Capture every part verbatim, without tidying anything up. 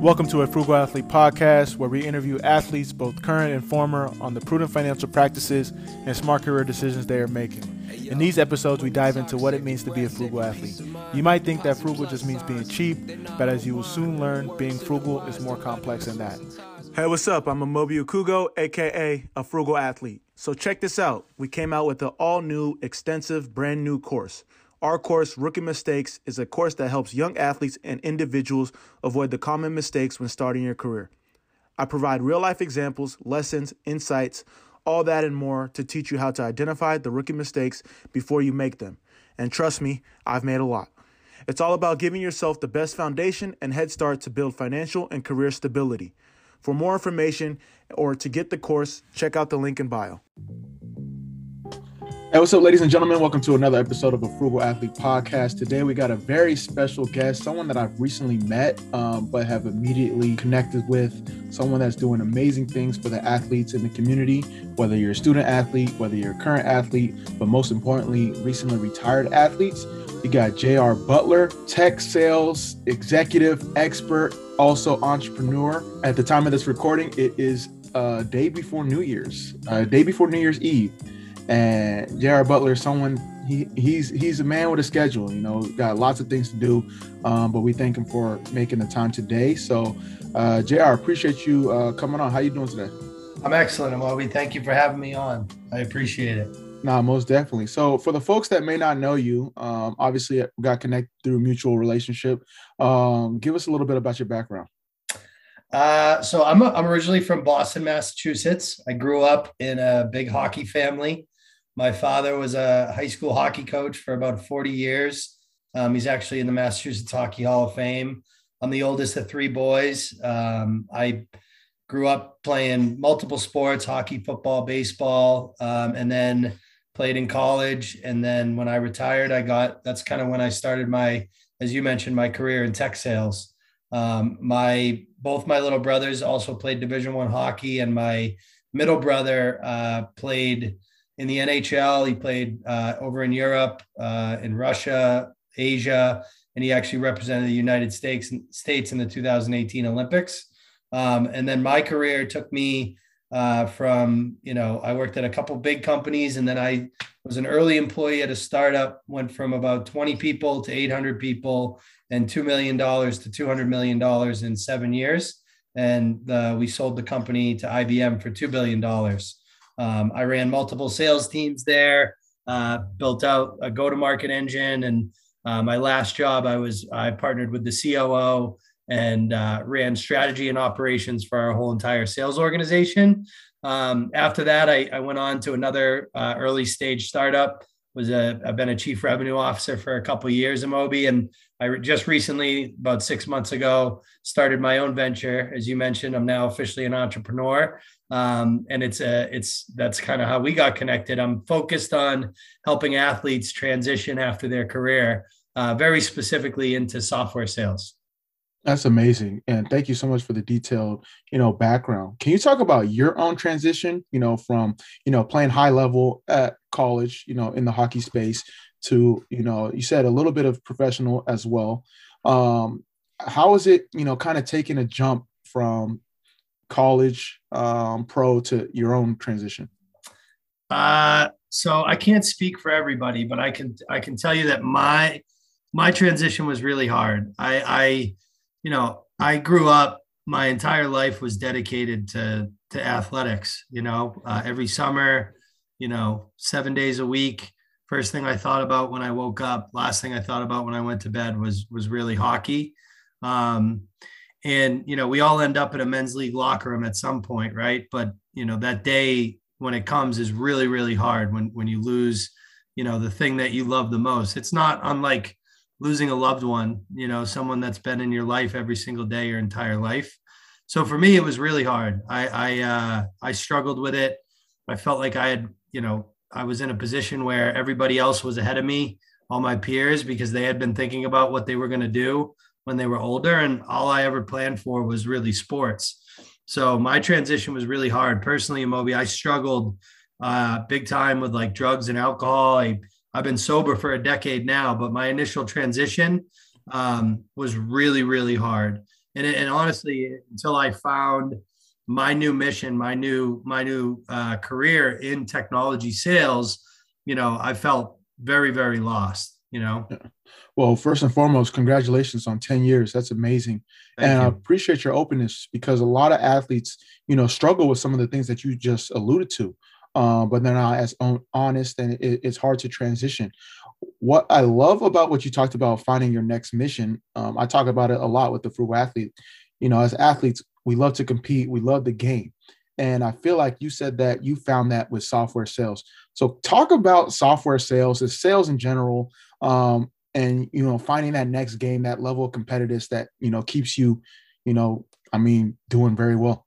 Welcome to A Frugal Athlete Podcast, where we interview athletes, both current and former, on the prudent financial practices and smart career decisions they are making. In these episodes, we dive into what it means to be a frugal athlete. You might think that frugal just means being cheap, but as you will soon learn, being frugal is more complex than that. Hey, what's up? I'm Amobi Okugo, a k a. A Frugal Athlete. So check this out. We came out with an all-new, extensive, brand-new course. Our course, Rookie Mistakes, is a course that helps young athletes and individuals avoid the common mistakes when starting your career. I provide real-life examples, lessons, insights, all that and more to teach you how to identify the rookie mistakes before you make them. And trust me, I've made a lot. It's all about giving yourself the best foundation and head start to build financial and career stability. For more information or to get the course, check out the link in bio. Hey, what's up, ladies and gentlemen? Welcome to another episode of A Frugal Athlete Podcast. Today, we got a very special guest, someone that I've recently met, um, but have immediately connected with, someone that's doing amazing things for the athletes in the community, whether you're a student athlete, whether you're a current athlete, but most importantly, recently retired athletes. We got J R. Butler, tech sales executive, expert, also entrepreneur. At the time of this recording, it is uh, day before New Year's, uh, day before New Year's Eve. And J R. Butler is someone, he, he's he's a man with a schedule, you know, got lots of things to do, um, but we thank him for making the time today. So, uh, J R, appreciate you uh, coming on. How you doing today? I'm excellent, Amobi. Thank you for having me on. I appreciate it. Nah, most definitely. So for the folks that may not know you, um, obviously we got connected through a mutual relationship. Um, give us a little bit about your background. Uh, so I'm, a, I'm originally from Boston, Massachusetts. I grew up in a big hockey family. My father was a high school hockey coach for about forty years. Um, he's actually in the Massachusetts Hockey Hall of Fame. I'm the oldest of three boys. Um, I grew up playing multiple sports, hockey, football, baseball, um, and then played in college. And then when I retired, I got, that's kind of when I started my, as you mentioned, my career in tech sales. Um, my, both my little brothers also played Division One hockey, and my middle brother uh, played in the N H L. He played uh, over in Europe, uh, in Russia, Asia, and he actually represented the United States, States in the two thousand eighteen Olympics. Um, and then my career took me uh, from, you know, I worked at a couple big companies, and then I was an early employee at a startup, went from about twenty people to eight hundred people and two million dollars to two hundred million dollars in seven years. And uh, we sold the company to I B M for two billion dollars. Um, I ran multiple sales teams there, uh, built out a go-to-market engine. And uh, my last job, I was I partnered with the C O O and uh, ran strategy and operations for our whole entire sales organization. Um, after that, I, I went on to another uh, early stage startup. Was a, I've been a chief revenue officer for a couple of years, Amobi, and I re- just recently, about six months ago, started my own venture. As you mentioned, I'm now officially an entrepreneur, um, and it's a it's that's kind of how we got connected. I'm focused on helping athletes transition after their career, uh, very specifically into software sales. That's amazing, and thank you so much for the detailed, you know, background. Can you talk about your own transition, you know, from you know playing high level at college, you know, in the hockey space, to you know, you said a little bit of professional as well. Um, how is it, you know, kind of taking a jump from college um, pro to your own transition? Uh, so I can't speak for everybody, but I can I can tell you that my my transition was really hard. I. I You know, I grew up, my entire life was dedicated to, to athletics, you know, uh, every summer, you know, seven days a week. First thing I thought about when I woke up, last thing I thought about when I went to bed was, was really hockey. Um, and, you know, we all end up in a men's league locker room at some point, right? But, you know, that day when it comes is really, really hard when, when you lose, you know, the thing that you love the most. It's not unlike losing a loved one, you know, someone that's been in your life every single day, your entire life. So for me, it was really hard. I, I, uh, I struggled with it. I felt like I had, you know, I was in a position where everybody else was ahead of me, all my peers, because they had been thinking about what they were going to do when they were older. And all I ever planned for was really sports. So my transition was really hard. Personally, Amobi, I struggled uh, big time with like drugs and alcohol. I, I've been sober for a decade now, but my initial transition um, was really, really hard. And, and honestly, until I found my new mission, my new, my new uh, career in technology sales, you know, I felt very, very lost, you know? Yeah. Well, first and foremost, congratulations on ten years. That's amazing. Thank and you. I appreciate your openness, because a lot of athletes, you know, struggle with some of the things that you just alluded to, uh, but they're not as on- honest, and it, it's hard to transition. What I love about what you talked about, finding your next mission, um, I talk about it a lot with the Frugal Athlete. You know, as athletes, we love to compete. We love the game. And I feel like you said that you found that with software sales. So talk about software sales, and sales in general, um, and, you know, finding that next game, that level of competitiveness that, you know, keeps you, you know, I mean, doing very well.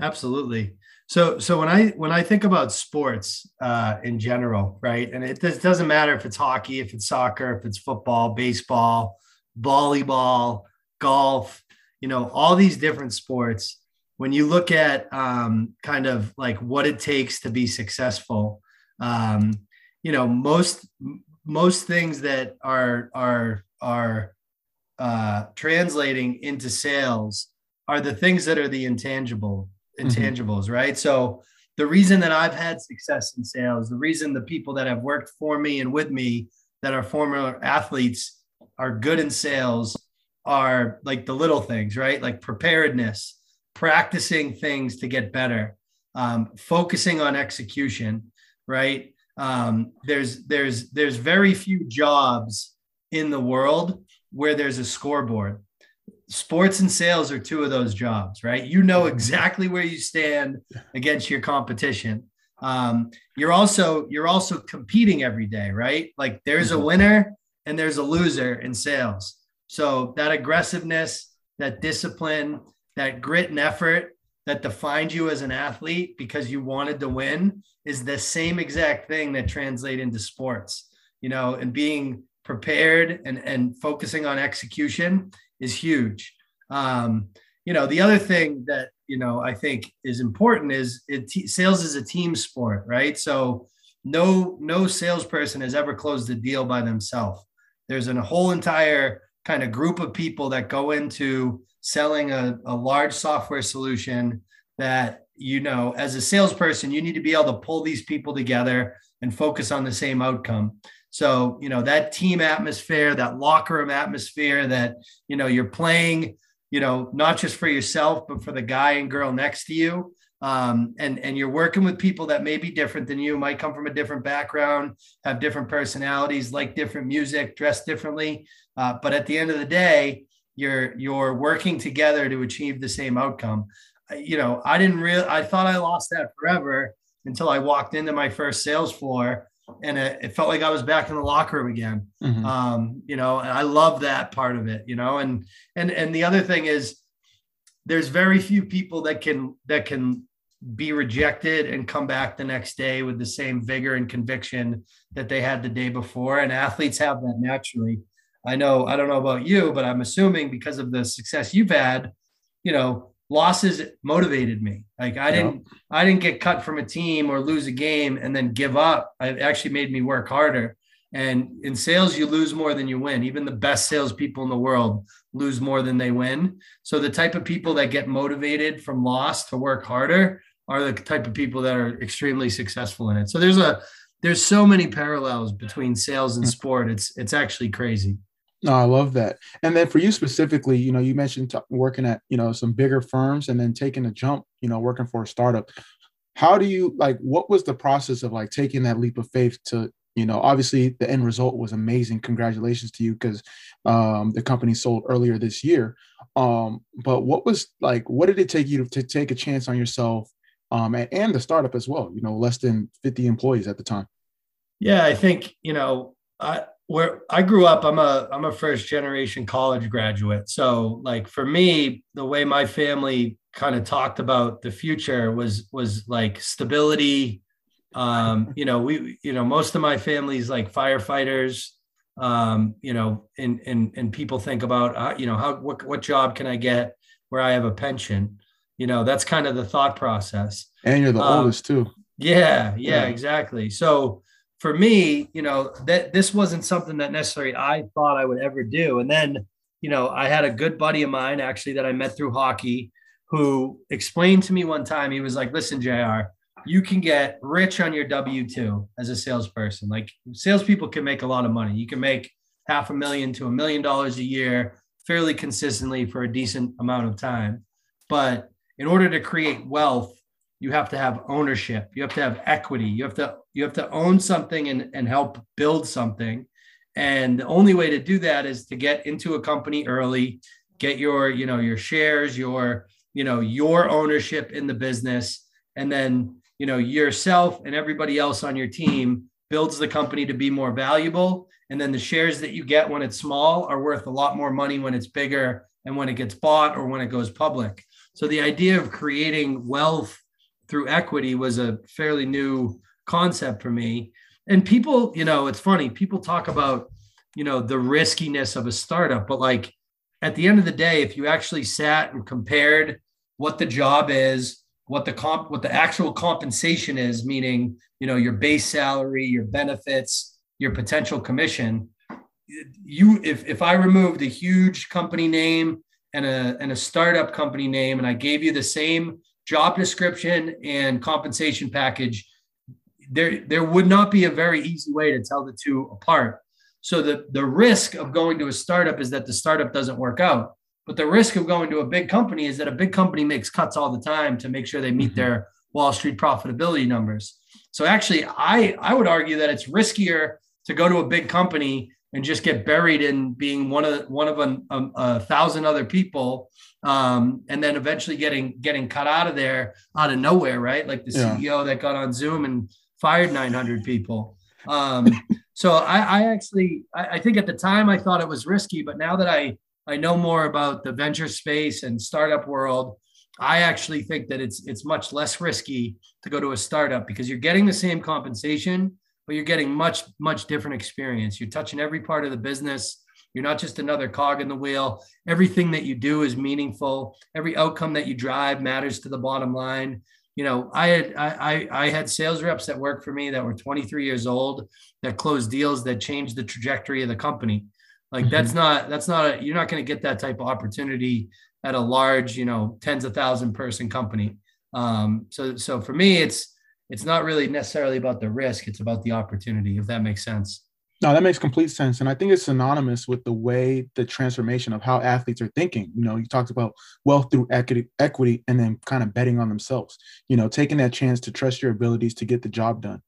Absolutely. So, so when I, when I think about sports uh, in general, right. And it doesn't matter if it's hockey, if it's soccer, if it's football, baseball, volleyball, golf, you know, all these different sports, when you look at um, kind of like what it takes to be successful, um, you know, most, most things that are, are, are uh, translating into sales are the things that are the intangible intangibles, mm-hmm. right? So the reason that I've had success in sales, the reason the people that have worked for me and with me that are former athletes are good in sales are like the little things, right? Like preparedness, practicing things to get better, um, focusing on execution, right? Um, there's, there's, there's very few jobs in the world where there's a scoreboard. Sports and sales are two of those jobs, right? You know exactly where you stand against your competition. Um, you're also, you're also competing every day, right? Like there's a winner and there's a loser in sales. So that aggressiveness, that discipline, that grit and effort that defines you as an athlete because you wanted to win is the same exact thing that translates into sports, you know, and being prepared and, and focusing on execution is huge. Um, you know, the other thing that, you know, I think is important is it t- sales is a team sport, right? So no, no salesperson has ever closed a deal by themselves. There's a whole entire kind of group of people that go into selling a, a large software solution that, you know, as a salesperson, you need to be able to pull these people together and focus on the same outcome. So, you know, that team atmosphere, that locker room atmosphere that, you know, you're playing, you know, not just for yourself, but for the guy and girl next to you. Um, and, and you're working with people that may be different than you, might come from a different background, have different personalities, like different music, dress differently. Uh, but at the end of the day, You're you're working together to achieve the same outcome. You know, I didn't really, I thought I lost that forever until I walked into my first sales floor, and it, it felt like I was back in the locker room again. Mm-hmm. Um, you know, and I love that part of it. You know, and and and the other thing is, there's very few people that can that can be rejected and come back the next day with the same vigor and conviction that they had the day before. And athletes have that naturally. I know, I don't know about you, but I'm assuming because of the success you've had, you know, losses motivated me. Like I yeah. didn't, I didn't get cut from a team or lose a game and then give up. It actually made me work harder. And in sales, you lose more than you win. Even the best salespeople in the world lose more than they win. So the type of people that get motivated from loss to work harder are the type of people that are extremely successful in it. So there's a, there's so many parallels between sales and sport. It's, it's actually crazy. No, I love that. And then for you specifically, you know, you mentioned t- working at, you know, some bigger firms and then taking a jump, you know, working for a startup. How do you, like, what was the process of like taking that leap of faith to, you know, obviously the end result was amazing. Congratulations to you, because um, the company sold earlier this year. Um, but what was like, what did it take you to, to take a chance on yourself um, and, and the startup as well? You know, less than fifty employees at the time. Yeah, I think, you know, I, Where I grew up, I'm a I'm a first generation college graduate. So like for me, the way my family kind of talked about the future was was like stability. Um, you know, we you know most of my family's like firefighters. Um, you know, and and and people think about uh, you know how what what job can I get where I have a pension? You know, that's kind of the thought process. And you're the um, oldest too. Yeah, yeah, yeah, exactly. So. For me, you know, that this wasn't something that necessarily I thought I would ever do. And then you know, I had a good buddy of mine actually that I met through hockey who explained to me one time, he was like, listen, J R, you can get rich on your W two as a salesperson. Like salespeople can make a lot of money. You can make half a million to a million dollars a year fairly consistently for a decent amount of time. But in order to create wealth, you have to have ownership. You have to have equity. You have to, you have to own something and, and help build something. And the only way to do that is to get into a company early, get your, you know, your shares, your, you know, your ownership in the business. And then, you know, yourself and everybody else on your team builds the company to be more valuable. And then the shares that you get when it's small are worth a lot more money when it's bigger and when it gets bought or when it goes public. So the idea of creating wealth through equity was a fairly new concept for me. And people, you know, it's funny, people talk about, you know, the riskiness of a startup, but like at the end of the day, if you actually sat and compared what the job is, what the comp, what the actual compensation is, meaning, you know, your base salary, your benefits, your potential commission, you, if, if I removed a huge company name and a, and a startup company name, and I gave you the same job description and compensation package, there, there would not be a very easy way to tell the two apart. So the, the risk of going to a startup is that the startup doesn't work out. But the risk of going to a big company is that a big company makes cuts all the time to make sure they meet their Wall Street profitability numbers. So actually, I, I would argue that it's riskier to go to a big company and just get buried in being one of one of a, a, a thousand other people, um, and then eventually getting getting cut out of there out of nowhere, right? Like the yeah. C E O that got on Zoom and fired nine hundred people. Um, so I, I actually, I, I think at the time I thought it was risky, but now that I I know more about the venture space and startup world, I actually think that it's it's much less risky to go to a startup because you're getting the same compensation, but you're getting much, much different experience. You're touching every part of the business. You're not just another cog in the wheel. Everything that you do is meaningful. Every outcome that you drive matters to the bottom line. You know, I had I I had sales reps that worked for me that were twenty-three years old that closed deals that changed the trajectory of the company. Like that's not, that's not, a, you're not going to get that type of opportunity at a large, you know, tens of thousand person company. Um, so, so for me, it's, it's not really necessarily about the risk. It's about the opportunity, if that makes sense. No, that makes complete sense. And I think it's synonymous with the way the transformation of how athletes are thinking. You know, you talked about wealth through equity, equity, and then kind of betting on themselves, you know, taking that chance to trust your abilities to get the job done.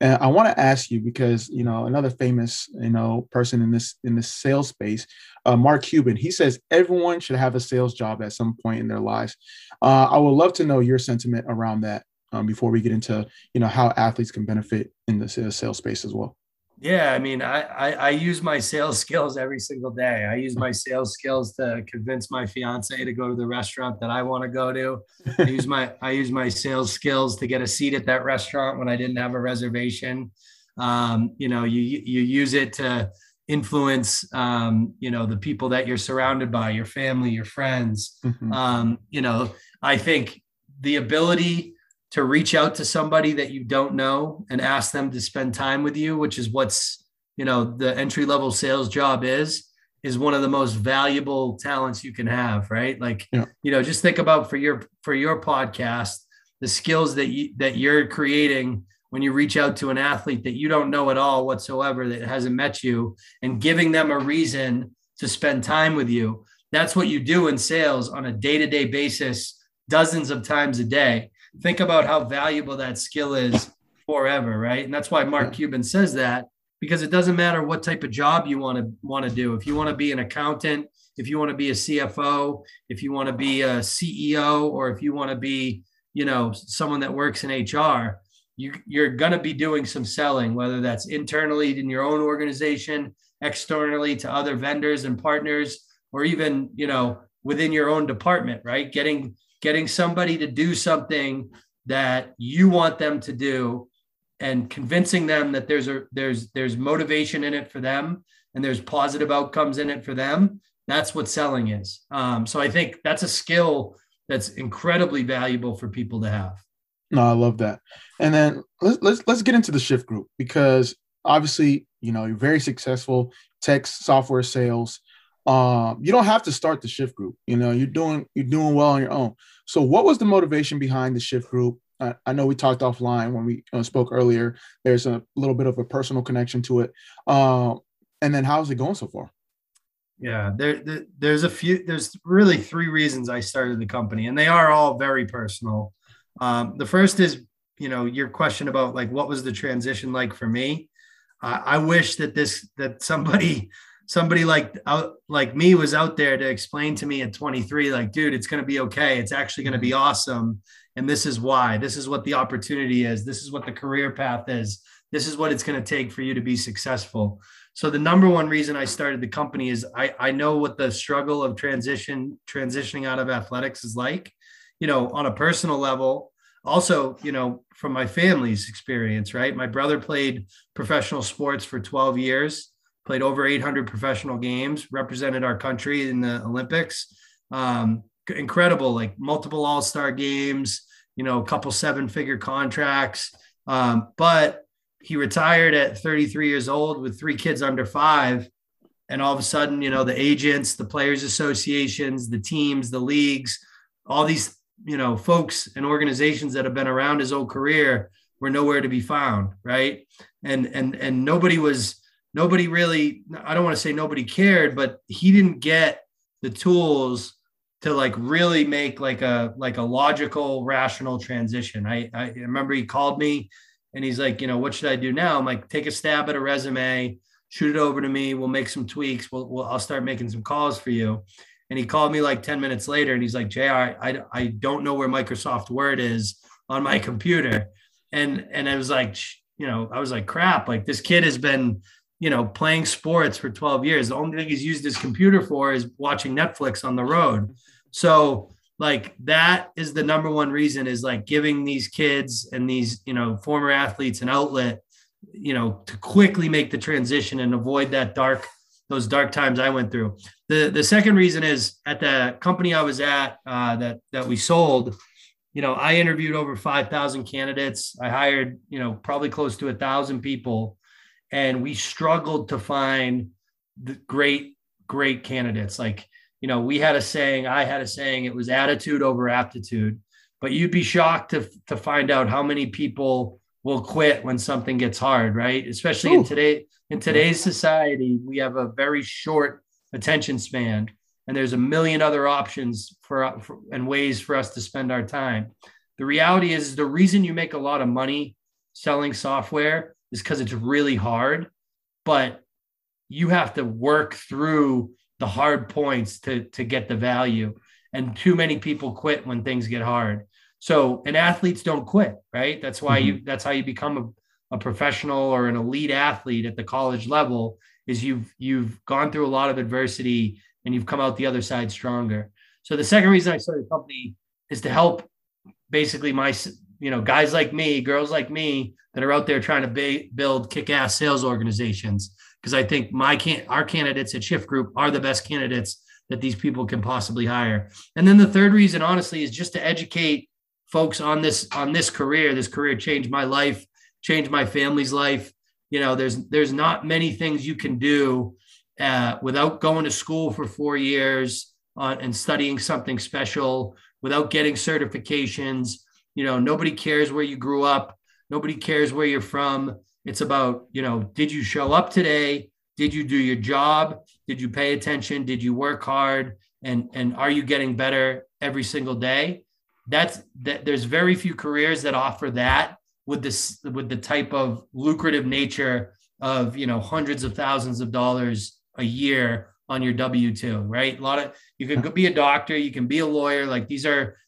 And I want to ask you because, you know, another famous, you know, person in this in this sales space, uh, Mark Cuban, he says everyone should have a sales job at some point in their lives. Uh, I would love to know your sentiment around that um, before we get into, you know, how athletes can benefit in the sales space as well. Yeah, I mean, I, I, I use my sales skills every single day. I use my sales skills to convince my fiance to go to the restaurant that I want to go to. I use my I use my sales skills to get a seat at that restaurant when I didn't have a reservation. Um, you know, you you use it to influence, um, you know, the people that you're surrounded by, your family, your friends. Mm-hmm. Um, you know, I think the ability to reach out to somebody that you don't know and ask them to spend time with you, which is what's, you know, the entry-level sales job is, is one of the most valuable talents you can have, right? Like, yeah. you know, just think about for your, for your podcast, the skills that you, that you're creating when you reach out to an athlete that you don't know at all whatsoever, that hasn't met you, and giving them a reason to spend time with you. That's what you do in sales on a day-to-day basis, dozens of times a day. Think about how valuable that skill is forever, right? And that's why Mark Cuban says that, because it doesn't matter what type of job you want to want to do. If you want to be an accountant, if you want to be a C F O, if you want to be a C E O, or if you want to be, you know, someone that works in H R, you, you're going to be doing some selling, whether that's internally in your own organization, externally to other vendors and partners, or even, you know, within your own department, right? Getting Getting somebody to do something that you want them to do and convincing them that there's a there's there's motivation in it for them and there's positive outcomes in it for them. That's what selling is. Um, so I think that's a skill that's incredibly valuable for people to have. No, I love that. And then let's let's let's get into the Shift Group, because obviously, you know, you're very successful tech software sales. Um, you don't have to start the Shift Group. You know, you're doing you're doing well on your own. So what was the motivation behind the Shift Group? I, I know we talked offline when we uh, spoke earlier. There's a little bit of a personal connection to it. Uh, and then how's it going so far? Yeah, there, there, there's a few. There's really three reasons I started the company, and they are all very personal. Um, the first is, you know, your question about like what was the transition like for me. Uh, I wish that this that somebody somebody like out like me was out there to explain to me at twenty-three, like, dude, it's going to be okay. It's actually going to be awesome, and this is why. This is what the opportunity is. This is what the career path is. This is what it's going to take for you to be successful. So the number one reason I started the company is I, I know what the struggle of transition transitioning out of athletics is like, you know, on a personal level. Also, you know, from my family's experience, right? My brother played professional sports for twelve years, played over eight hundred professional games, represented our country in the Olympics. Um, incredible, like multiple all-star games, you know, a couple seven-figure contracts. Um, but he retired at thirty-three years old with three kids under five. And all of a sudden, you know, the agents, the players associations, the teams, the leagues, all these, you know, folks and organizations that have been around his whole career were nowhere to be found. Right. And, and, and nobody was, nobody really, I don't want to say nobody cared, but he didn't get the tools to like really make like a, like a logical, rational transition. I, I remember he called me, and he's like, you know, what should I do now? I'm like, take a stab at a resume, shoot it over to me. We'll make some tweaks. We'll, we'll I'll start making some calls for you. And he called me like ten minutes later, and he's like, J R, I, I don't know where Microsoft Word is on my computer. And, and I was like, you know, I was like, crap, like this kid has been, you know, playing sports for twelve years. The only thing he's used his computer for is watching Netflix on the road. So like that is the number one reason, is like giving these kids and these, you know, former athletes an outlet, you know, to quickly make the transition and avoid that dark, those dark times I went through. The the second reason is at the company I was at uh, that, that we sold, you know, I interviewed over five thousand candidates. I hired, you know, probably close to a thousand people, and we struggled to find the great, great candidates. Like, you know, we had a saying, I had a saying, it was attitude over aptitude, but you'd be shocked to, to find out how many people will quit when something gets hard, right? Especially Ooh. in today, in today's society, we have a very short attention span, and there's a million other options for, for and ways for us to spend our time. The reality is the reason you make a lot of money selling software is because it's really hard, but you have to work through the hard points to, to get the value. And too many people quit when things get hard. So, and athletes don't quit, right? That's why mm-hmm. you, that's how you become a, a professional or an elite athlete at the college level, is you've, you've gone through a lot of adversity and you've come out the other side stronger. So the second reason I started the company is to help basically my, you know, guys like me, girls like me that are out there trying to ba- build kick-ass sales organizations. Because I think my can our candidates at Shift Group are the best candidates that these people can possibly hire. And then the third reason, honestly, is just to educate folks on this on this career. This career changed my life, changed my family's life. You know, there's there's not many things you can do uh, without going to school for four years on, and studying something special, without getting certifications. You know, nobody cares where you grew up. Nobody cares where you're from. It's about, you know, did you show up today? Did you do your job? Did you pay attention? Did you work hard? And, and are you getting better every single day? That's that. There's very few careers that offer that with this, with the type of lucrative nature of, you know, hundreds of thousands of dollars a year on your W two, right? A lot of, you can be a doctor, you can be a lawyer. Like these are,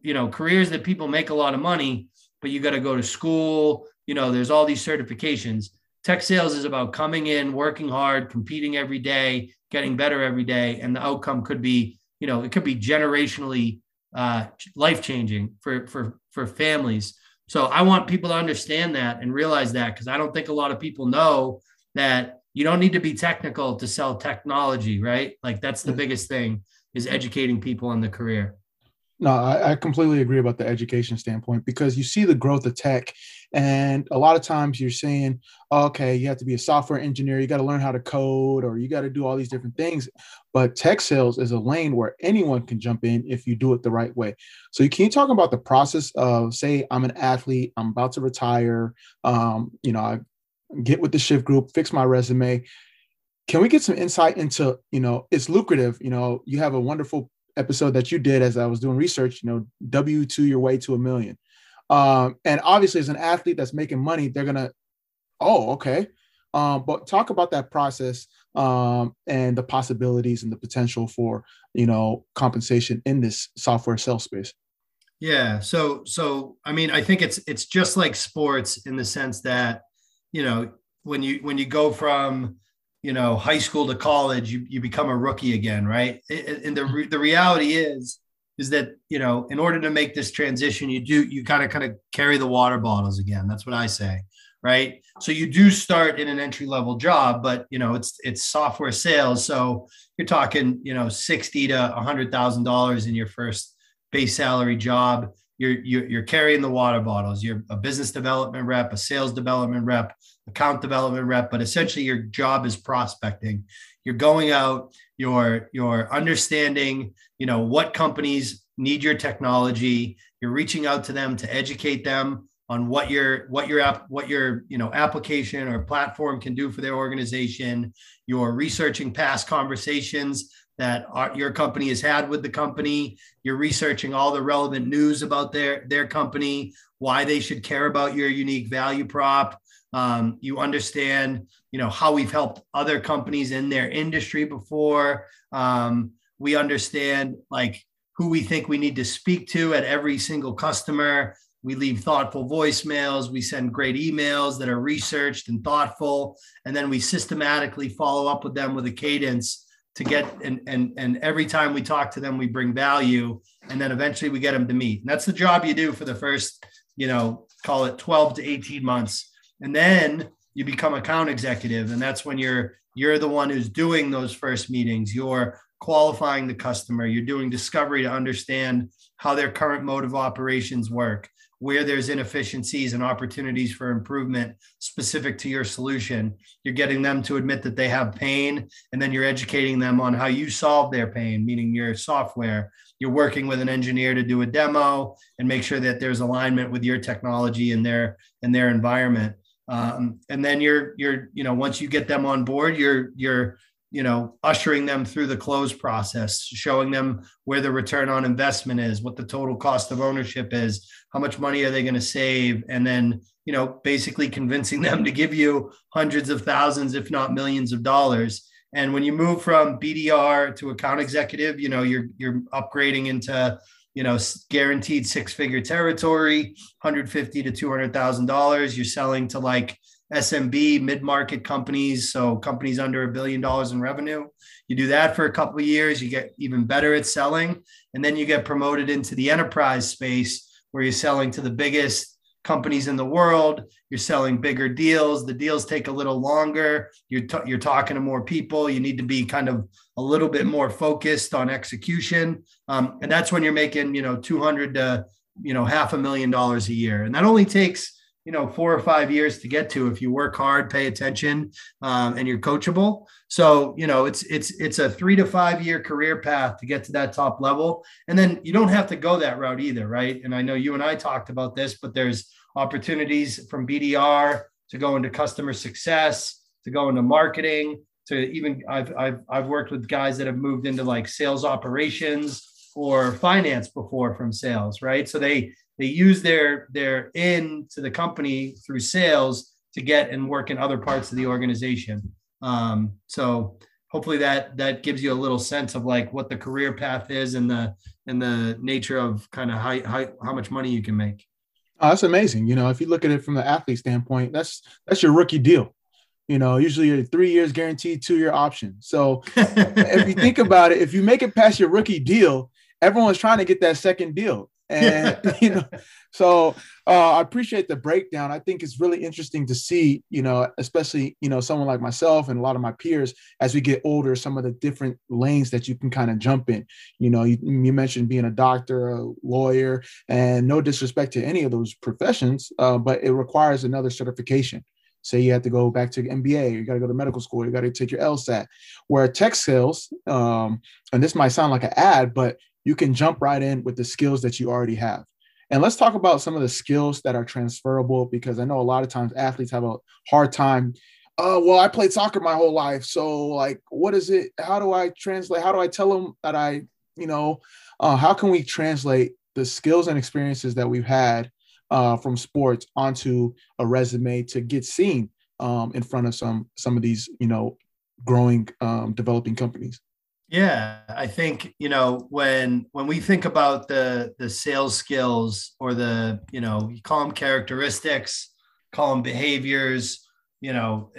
you know, careers that people make a lot of money, but you got to go to school. You know, there's all these certifications. Tech sales is about coming in, working hard, competing every day, getting better every day. And the outcome could be, you know, it could be generationally uh, life-changing for, for, for families. So I want people to understand that and realize that, because I don't think a lot of people know that you don't need to be technical to sell technology, right? Like that's the biggest thing, is educating people on the career. No, I, I completely agree about the education standpoint, because you see the growth of tech, and a lot of times you're saying, okay, you have to be a software engineer, you got to learn how to code, or you got to do all these different things. But tech sales is a lane where anyone can jump in if you do it the right way. So you can talk about the process of, say, I'm an athlete, I'm about to retire, um, you know, I get with the Shift Group, fix my resume. Can we get some insight into, you know, it's lucrative, you know, you have a wonderful episode that you did as I was doing research, you know, W two your way to a million. Um, and obviously as an athlete that's making money, they're going to, oh, okay. Um, but talk about that process um, and the possibilities and the potential for, you know, compensation in this software sales space. Yeah. So, so, I mean, I think it's, it's just like sports in the sense that, you know, when you, when you go from, you know, high school to college, you, you become a rookie again, right? And the the reality is, is that, you know, in order to make this transition, you do, you kind of kind of carry the water bottles again. That's what I say, right? So you do start in an entry-level job, but, you know, it's, it's software sales. So you're talking, you know, sixty thousand to one hundred thousand dollars in your first base salary job. You're, you're, you're carrying the water bottles. You're a business development rep, a sales development rep, account development rep, but essentially your job is prospecting. You're going out, you're, you're understanding, you know, what companies need your technology. You're reaching out to them to educate them on what your, what your app, what your, you know, application or platform can do for their organization. You're researching past conversations that our, your company has had with the company. You're researching all the relevant news about their, their company, why they should care about your unique value prop. Um, you understand, you know, how we've helped other companies in their industry before. Um, we understand like who we think we need to speak to at every single customer. We leave thoughtful voicemails. We send great emails that are researched and thoughtful. And then we systematically follow up with them with a cadence to get, and, and, and every time we talk to them, we bring value, and then eventually we get them to meet. And that's the job you do for the first, you know, call it twelve to eighteen months. And then you become account executive. And that's when you're, you're the one who's doing those first meetings. You're qualifying the customer. You're doing discovery to understand how their current mode of operations work, where there's inefficiencies and opportunities for improvement specific to your solution. You're getting them to admit that they have pain, and then you're educating them on how you solve their pain, meaning your software. You're working with an engineer to do a demo and make sure that there's alignment with your technology and their, and their environment. Um, and then you're, you're, you know, once you get them on board, you're, you're, you know, ushering them through the close process, showing them where the return on investment is, what the total cost of ownership is, how much money are they going to save? And then, you know, basically convincing them to give you hundreds of thousands, if not millions of dollars. And when you move from B D R to account executive, you know, you're, you're upgrading into, you know, guaranteed six-figure territory, one hundred fifty thousand to two hundred thousand dollars. You're selling to like S M B mid-market companies, so companies under a billion dollars in revenue. You do that for a couple of years, you get even better at selling, and then you get promoted into the enterprise space where you're selling to the biggest companies in the world. You're selling bigger deals. The deals take a little longer. You're t- you're talking to more people. You need to be kind of a little bit more focused on execution, um, and that's when you're making, you know, two hundred to, you know, half a million dollars a year, and that only takes, you know, four or five years to get to if you work hard, pay attention, um, and you're coachable. So, you know, it's it's it's a three to five year career path to get to that top level, and then you don't have to go that route either, right? And I know you and I talked about this, but there's opportunities from B D R to go into customer success, to go into marketing, to even I've I've I've worked with guys that have moved into like sales operations or finance before from sales, right? So they they use their their in to the company through sales to get and work in other parts of the organization. Um, so hopefully that that gives you a little sense of like what the career path is and the and the nature of kind of how how, how much money you can make. Oh, that's amazing. You know, if you look at it from the athlete standpoint, that's that's your rookie deal. You know, usually a three years guaranteed, two year option. So if you think about it, if you make it past your rookie deal, everyone's trying to get that second deal. And, you know, so uh, I appreciate the breakdown. I think it's really interesting to see, you know, especially, you know, someone like myself and a lot of my peers, as we get older, some of the different lanes that you can kind of jump in. You know, you, you mentioned being a doctor, a lawyer, and no disrespect to any of those professions, uh, but it requires another certification. Say you have to go back to M B A, you got to go to medical school, you got to take your LSAT, where tech skills, um, and this might sound like an ad, but you can jump right in with the skills that you already have. And let's talk about some of the skills that are transferable, because I know a lot of times athletes have a hard time. Oh, well, I played soccer my whole life. So like, what is it? How do I translate? How do I tell them that I, you know, uh, how can we translate the skills and experiences that we've had uh, from sports onto a resume to get seen um, in front of some, some of these, you know, growing, um, developing companies? Yeah, I think, you know, when when we think about the the sales skills, or the, you know, you call them characteristics, call them behaviors, you know,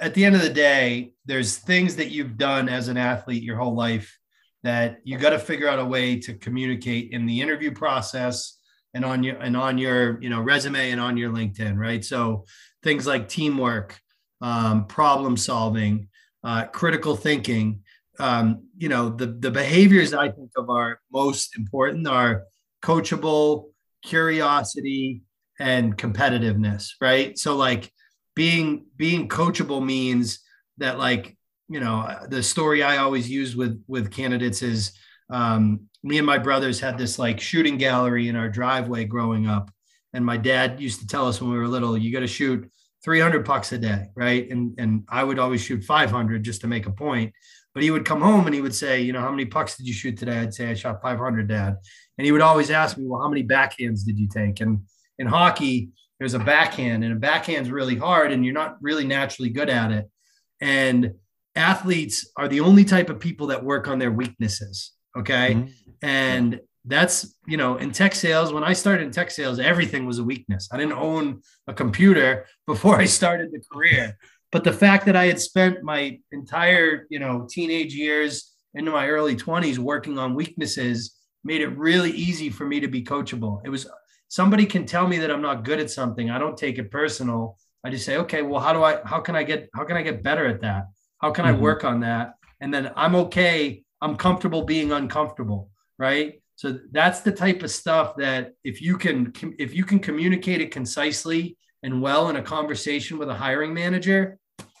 at the end of the day, there's things that you've done as an athlete your whole life that you got to figure out a way to communicate in the interview process and on your and on your, you know, resume and on your LinkedIn, right? So things like teamwork, um, problem solving, uh, critical thinking. Um, you know, the, the behaviors I think of are most important are coachable, curiosity, and competitiveness, right? So like being, being coachable means that, like, you know, the story I always use with, with candidates is um, me and my brothers had this like shooting gallery in our driveway growing up. And my dad used to tell us when we were little, you got to shoot three hundred pucks a day, right? And, and I would always shoot five hundred just to make a point. But he would come home and he would say, you know, how many pucks did you shoot today? I'd say I shot five hundred, Dad. And he would always ask me, well, how many backhands did you take? And in hockey, there's a backhand, and a backhand's really hard and you're not really naturally good at it. And athletes are the only type of people that work on their weaknesses, okay? Mm-hmm. And that's, you know, in tech sales, when I started in tech sales, everything was a weakness. I didn't own a computer before I started the career. But the fact that I had spent my entire, you know, teenage years into my early twenties working on weaknesses made it really easy for me to be coachable. It was, somebody can tell me that I'm not good at something. I don't take it personal. I just say, okay, well, how do I, how can I get, how can I get better at that? How can mm-hmm. I work on that? And then I'm okay. I'm comfortable being uncomfortable, right? So that's the type of stuff that if you can, if you can communicate it concisely and well in a conversation with a hiring manager,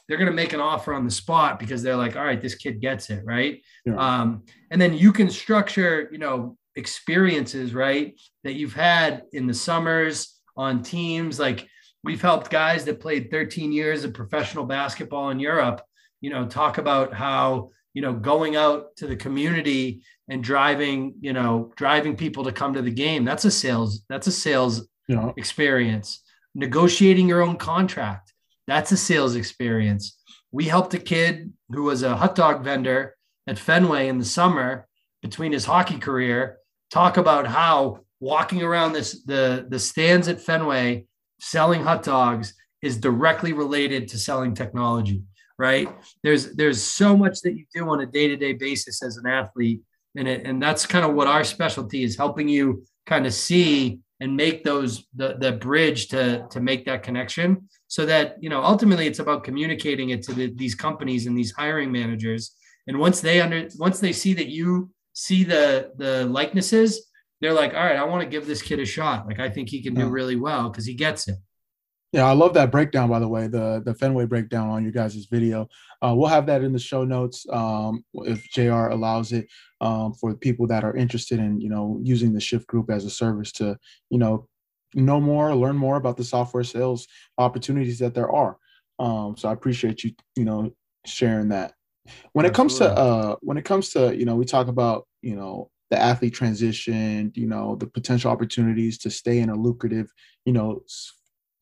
they're going to make an offer on the spot because they're like, all right, this kid gets it. Right. Yeah. Um, and then you can structure, you know, experiences, right, that you've had in the summers on teams. Like we've helped guys that played thirteen years of professional basketball in Europe, you know, talk about how, you know, going out to the community and driving, you know, driving people to come to the game. That's a sales, that's a sales yeah. experience. Negotiating your own contract. That's a sales experience. We helped a kid who was a hot dog vendor at Fenway in the summer between his hockey career talk about how walking around this the, the stands at Fenway selling hot dogs is directly related to selling technology, right? There's there's so much that you do on a day-to-day basis as an athlete, and it, and that's kind of what our specialty is, helping you kind of see and make those the, the bridge to, to make that connection, so that, you know, ultimately it's about communicating it to the, these companies and these hiring managers. And once they under once they see that you see the the likenesses, they're like, all right, I want to give this kid a shot. Like I think he can do really well because he gets it. Yeah, I love that breakdown, by the way, the the Fenway breakdown on your guys' video. Uh, we'll have that in the show notes um, if J R allows it, um, for people that are interested in, you know, using the Shift Group as a service to, you know, know more, learn more about the software sales opportunities that there are. Um, so I appreciate you, you know, sharing that. When it comes to uh, when it comes to, you know, we talk about, you know, the athlete transition, you know, the potential opportunities to stay in a lucrative, you know,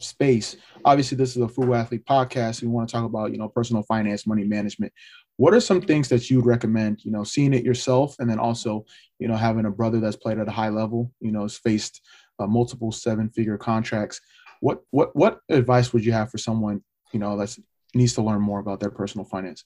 space. Obviously, this is a Frugal Athlete podcast. We want to talk about, you know, personal finance, money management. What are some things that you'd recommend, you know, seeing it yourself, and then also, you know, having a brother that's played at a high level, you know, has faced uh, multiple seven-figure contracts. What what what advice would you have for someone, you know, that needs to learn more about their personal finance?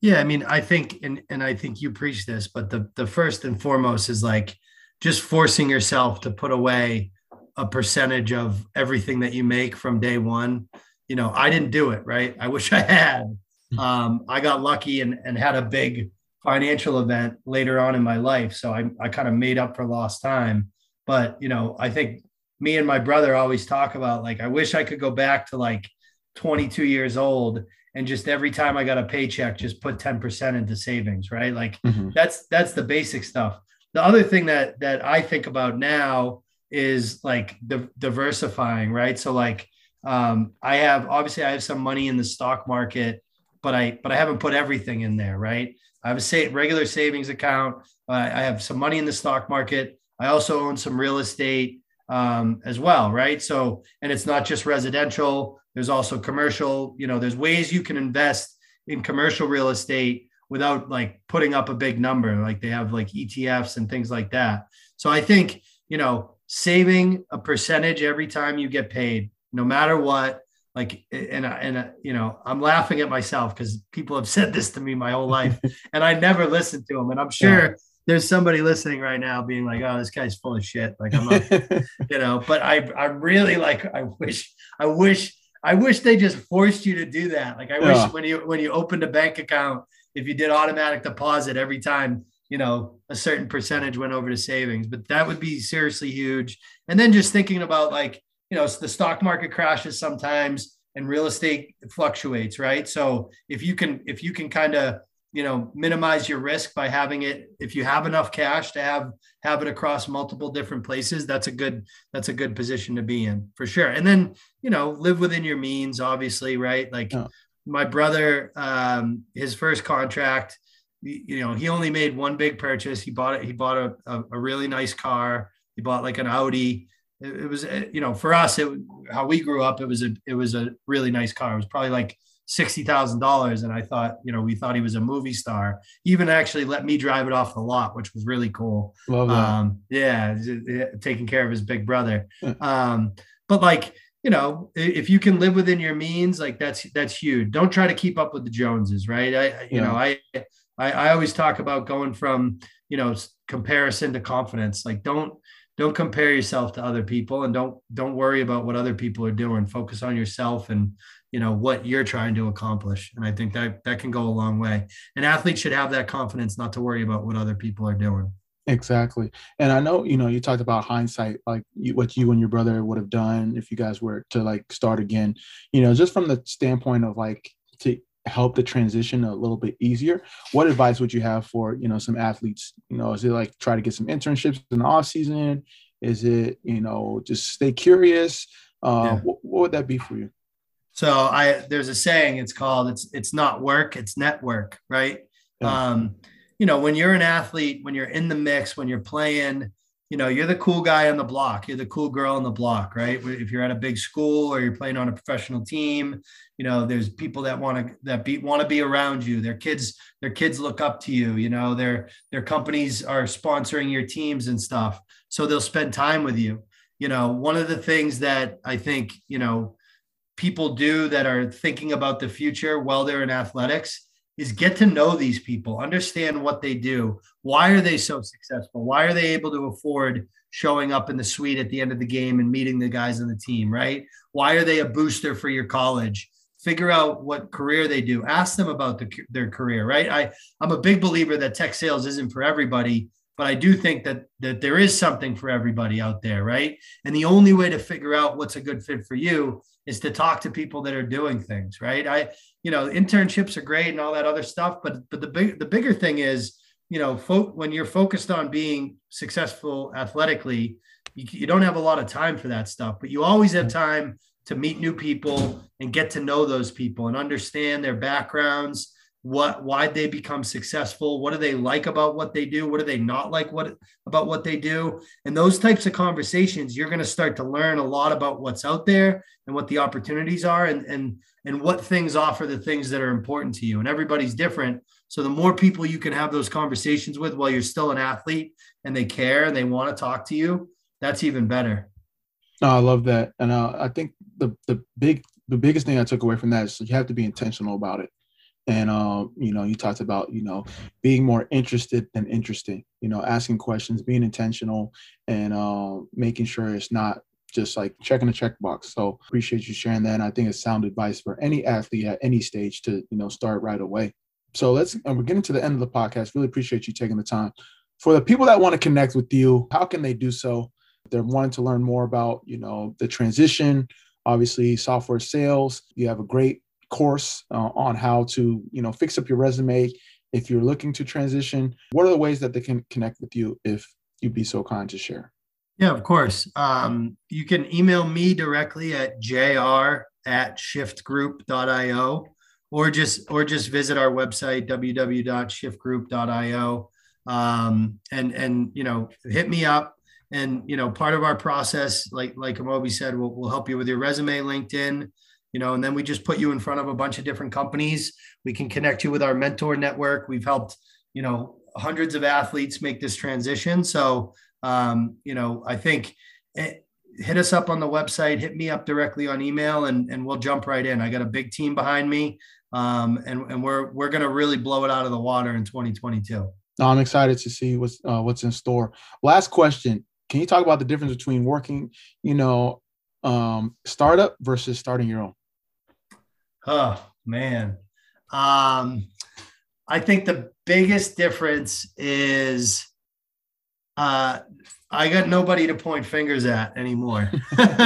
Yeah, I mean, I think, and and I think you preach this, but the the first and foremost is like just forcing yourself to put away a percentage of everything that you make from day one. You know, I didn't do it, right? I wish I had. Um, I got lucky and, and had a big financial event later on in my life. So I, I kind of made up for lost time. But, you know, I think me and my brother always talk about, like, I wish I could go back to like twenty-two years old and just every time I got a paycheck, just put ten percent into savings, right? Like mm-hmm. that's, that's the basic stuff. The other thing that, that I think about now is like the diversifying, right? So like, um, I have, obviously I have some money in the stock market, but I, but I haven't put everything in there, right? I have a sa- regular savings account. Uh, I have some money in the stock market. I also own some real estate um, as well, right? So, and it's not just residential. There's also commercial. You know, there's ways you can invest in commercial real estate without like putting up a big number. Like they have like E T Fs and things like that. So I think, you know, saving a percentage every time you get paid, no matter what, like, and, and, you know, I'm laughing at myself because people have said this to me my whole life and I never listened to them. And I'm sure yeah. there's somebody listening right now being like, oh, this guy's full of shit. Like, I'm not, you know, but I, I really like, I wish, I wish, I wish they just forced you to do that. Like I yeah. wish when you, when you opened a bank account, if you did automatic deposit every time, you know, a certain percentage went over to savings, but that would be seriously huge. And then just thinking about like, you know, the stock market crashes sometimes and real estate fluctuates, right? So if you can, if you can kind of, you know, minimize your risk by having it, if you have enough cash to have, have it across multiple different places, that's a good, that's a good position to be in for sure. And then, you know, live within your means, obviously, right? Like yeah. my brother, um, his first contract, you know, he only made one big purchase. He bought it. He bought a, a, a really nice car. He bought like an Audi. It was, you know, for us, it, how we grew up, it was a, it was a really nice car. It was probably like sixty thousand dollars. And I thought, you know, we thought he was a movie star. He even actually let me drive it off the lot, which was really cool. Love that. Um, yeah. Taking care of his big brother. Um, but like, you know, if you can live within your means, like that's, that's huge. Don't try to keep up with the Joneses, right? I, you yeah. know, I, I, I always talk about going from, you know, comparison to confidence. Like don't, Don't compare yourself to other people and don't, don't worry about what other people are doing. Focus on yourself and, you know, what you're trying to accomplish. And I think that that can go a long way. And athletes should have that confidence not to worry about what other people are doing. Exactly. And I know, you know, you talked about hindsight, like you, what you and your brother would have done if you guys were to like start again, you know, just from the standpoint of like to help the transition a little bit easier. What advice would you have for, you know, some athletes? You know, is it like try to get some internships in the off season? Is it, you know, just stay curious? Uh, yeah. what, what would that be for you? So I, there's a saying, it's called, it's, it's not work, it's network, right? Yeah. Um, you know, when you're an athlete, when you're in the mix, when you're playing, you know, you're the cool guy on the block. You're the cool girl on the block, right? If you're at a big school or you're playing on a professional team, you know, there's people that want to, that be, want to be around you. Their kids, their kids look up to you, you know, their, their companies are sponsoring your teams and stuff. So they'll spend time with you. You know, one of the things that I think, you know, people do that are thinking about the future while they're in athletics is get to know these people, understand what they do. Why are they so successful? Why are they able to afford showing up in the suite at the end of the game and meeting the guys on the team, right? Why are they a booster for your college? Figure out what career they do. Ask them about the, their career, right? I, I'm a big believer that tech sales isn't for everybody, but I do think that, that there is something for everybody out there, right? And the only way to figure out what's a good fit for you is to talk to people that are doing things, right? I, you know, internships are great and all that other stuff, but but the big, the bigger thing is, you know, fo- when you're focused on being successful athletically, you, you don't have a lot of time for that stuff, but you always have time to meet new people and get to know those people and understand their backgrounds, what, why they become successful, what do they like about what they do, what do they not like what about what they do. And those types of conversations, you're going to start to learn a lot about what's out there and what the opportunities are and and and what things offer the things that are important to you. And everybody's different. So the more people you can have those conversations with while you're still an athlete and they care and they want to talk to you, that's even better. No, I love that. And uh, I think the the big the biggest thing I took away from that is you have to be intentional about it. And, um, you know, you talked about, you know, being more interested than interesting, you know, asking questions, being intentional, and uh, making sure it's not just like checking a checkbox. So appreciate you sharing that. And I think it's sound advice for any athlete at any stage to, you know, start right away. So let's, and we're getting to the end of the podcast. Really appreciate you taking the time. For the people that want to connect with you, how can they do so? If they're wanting to learn more about, you know, the transition, obviously software sales, you have a great course uh, on how to, you know, fix up your resume if you're looking to transition. What are the ways that they can connect with you if you'd be so kind to share? Yeah, of course. Um, you can email me directly at j r at shift group dot i o, or just or just visit our website, w w w dot shift group dot i o, um, and and you know, hit me up. And you know, part of our process, like like Amobi said, we'll we'll help you with your resume, LinkedIn. You know, and then we just put you in front of a bunch of different companies. We can connect you with our mentor network. We've helped, you know, hundreds of athletes make this transition. So, um, you know, I think it, hit us up on the website, hit me up directly on email, and, and we'll jump right in. I got a big team behind me, um, and, and we're, we're going to really blow it out of the water in twenty twenty-two. I'm excited to see what's, uh, what's in store. Last question. Can you talk about the difference between working, you know, um, startup versus starting your own? Oh, man. Um, I think the biggest difference is uh, I got nobody to point fingers at anymore. Like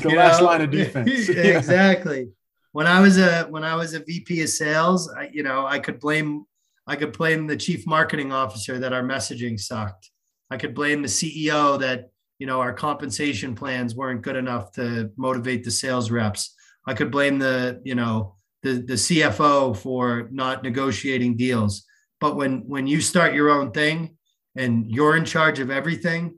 the last know? line of defense. Yeah. Exactly. When I was a, when I was a V P of sales, I, you know, I could blame, I could blame the chief marketing officer that our messaging sucked. I could blame the C E O that, you know, our compensation plans weren't good enough to motivate the sales reps. I could blame the, you know, the, the C F O for not negotiating deals. But when, when you start your own thing and you're in charge of everything,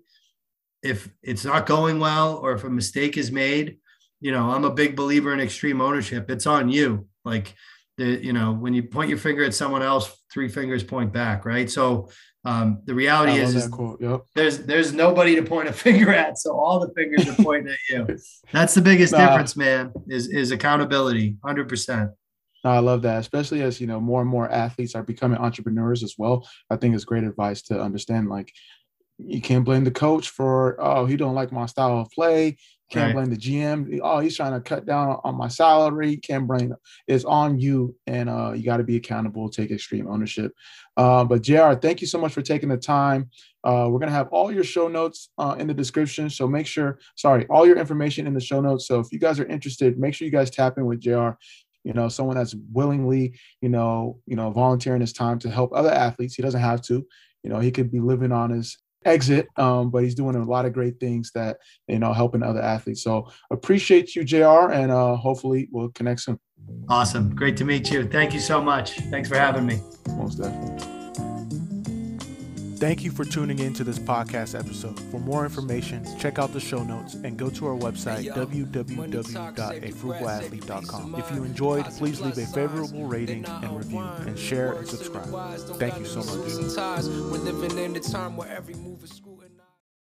if it's not going well, or if a mistake is made, you know, I'm a big believer in extreme ownership. It's on you. Like the, you know, when you point your finger at someone else, three fingers point back. Right. So um, the reality is, is yep. there's, there's nobody to point a finger at. So all the fingers are pointing at you. That's the biggest nah. difference, man, is, is accountability. one hundred percent. I love that, especially as, you know, more and more athletes are becoming entrepreneurs as well. I think it's great advice to understand, like, you can't blame the coach for, oh, he don't like my style of play. Can't right. blame the G M. Oh, he's trying to cut down on my salary. Can't blame them. It's on you, and uh, you got to be accountable. Take extreme ownership. Uh, but J R, thank you so much for taking the time. Uh, we're gonna have all your show notes uh, in the description, so make sure. Sorry, all your information in the show notes. So if you guys are interested, make sure you guys tap in with J R. You know, someone that's willingly, you know, you know, volunteering his time to help other athletes. He doesn't have to. You know, he could be living on his exit, um, but he's doing a lot of great things that, you know, helping other athletes. So appreciate you, J R, and uh, hopefully we'll connect soon. Awesome. Great to meet you. Thank you so much. Thanks for having me. Most definitely. Thank you for tuning in to this podcast episode. For more information, check out the show notes and go to our website, hey, w w w dot a frugal athlete dot com. If you enjoyed, please leave a favorable rating and review, and share and subscribe. Thank you so much.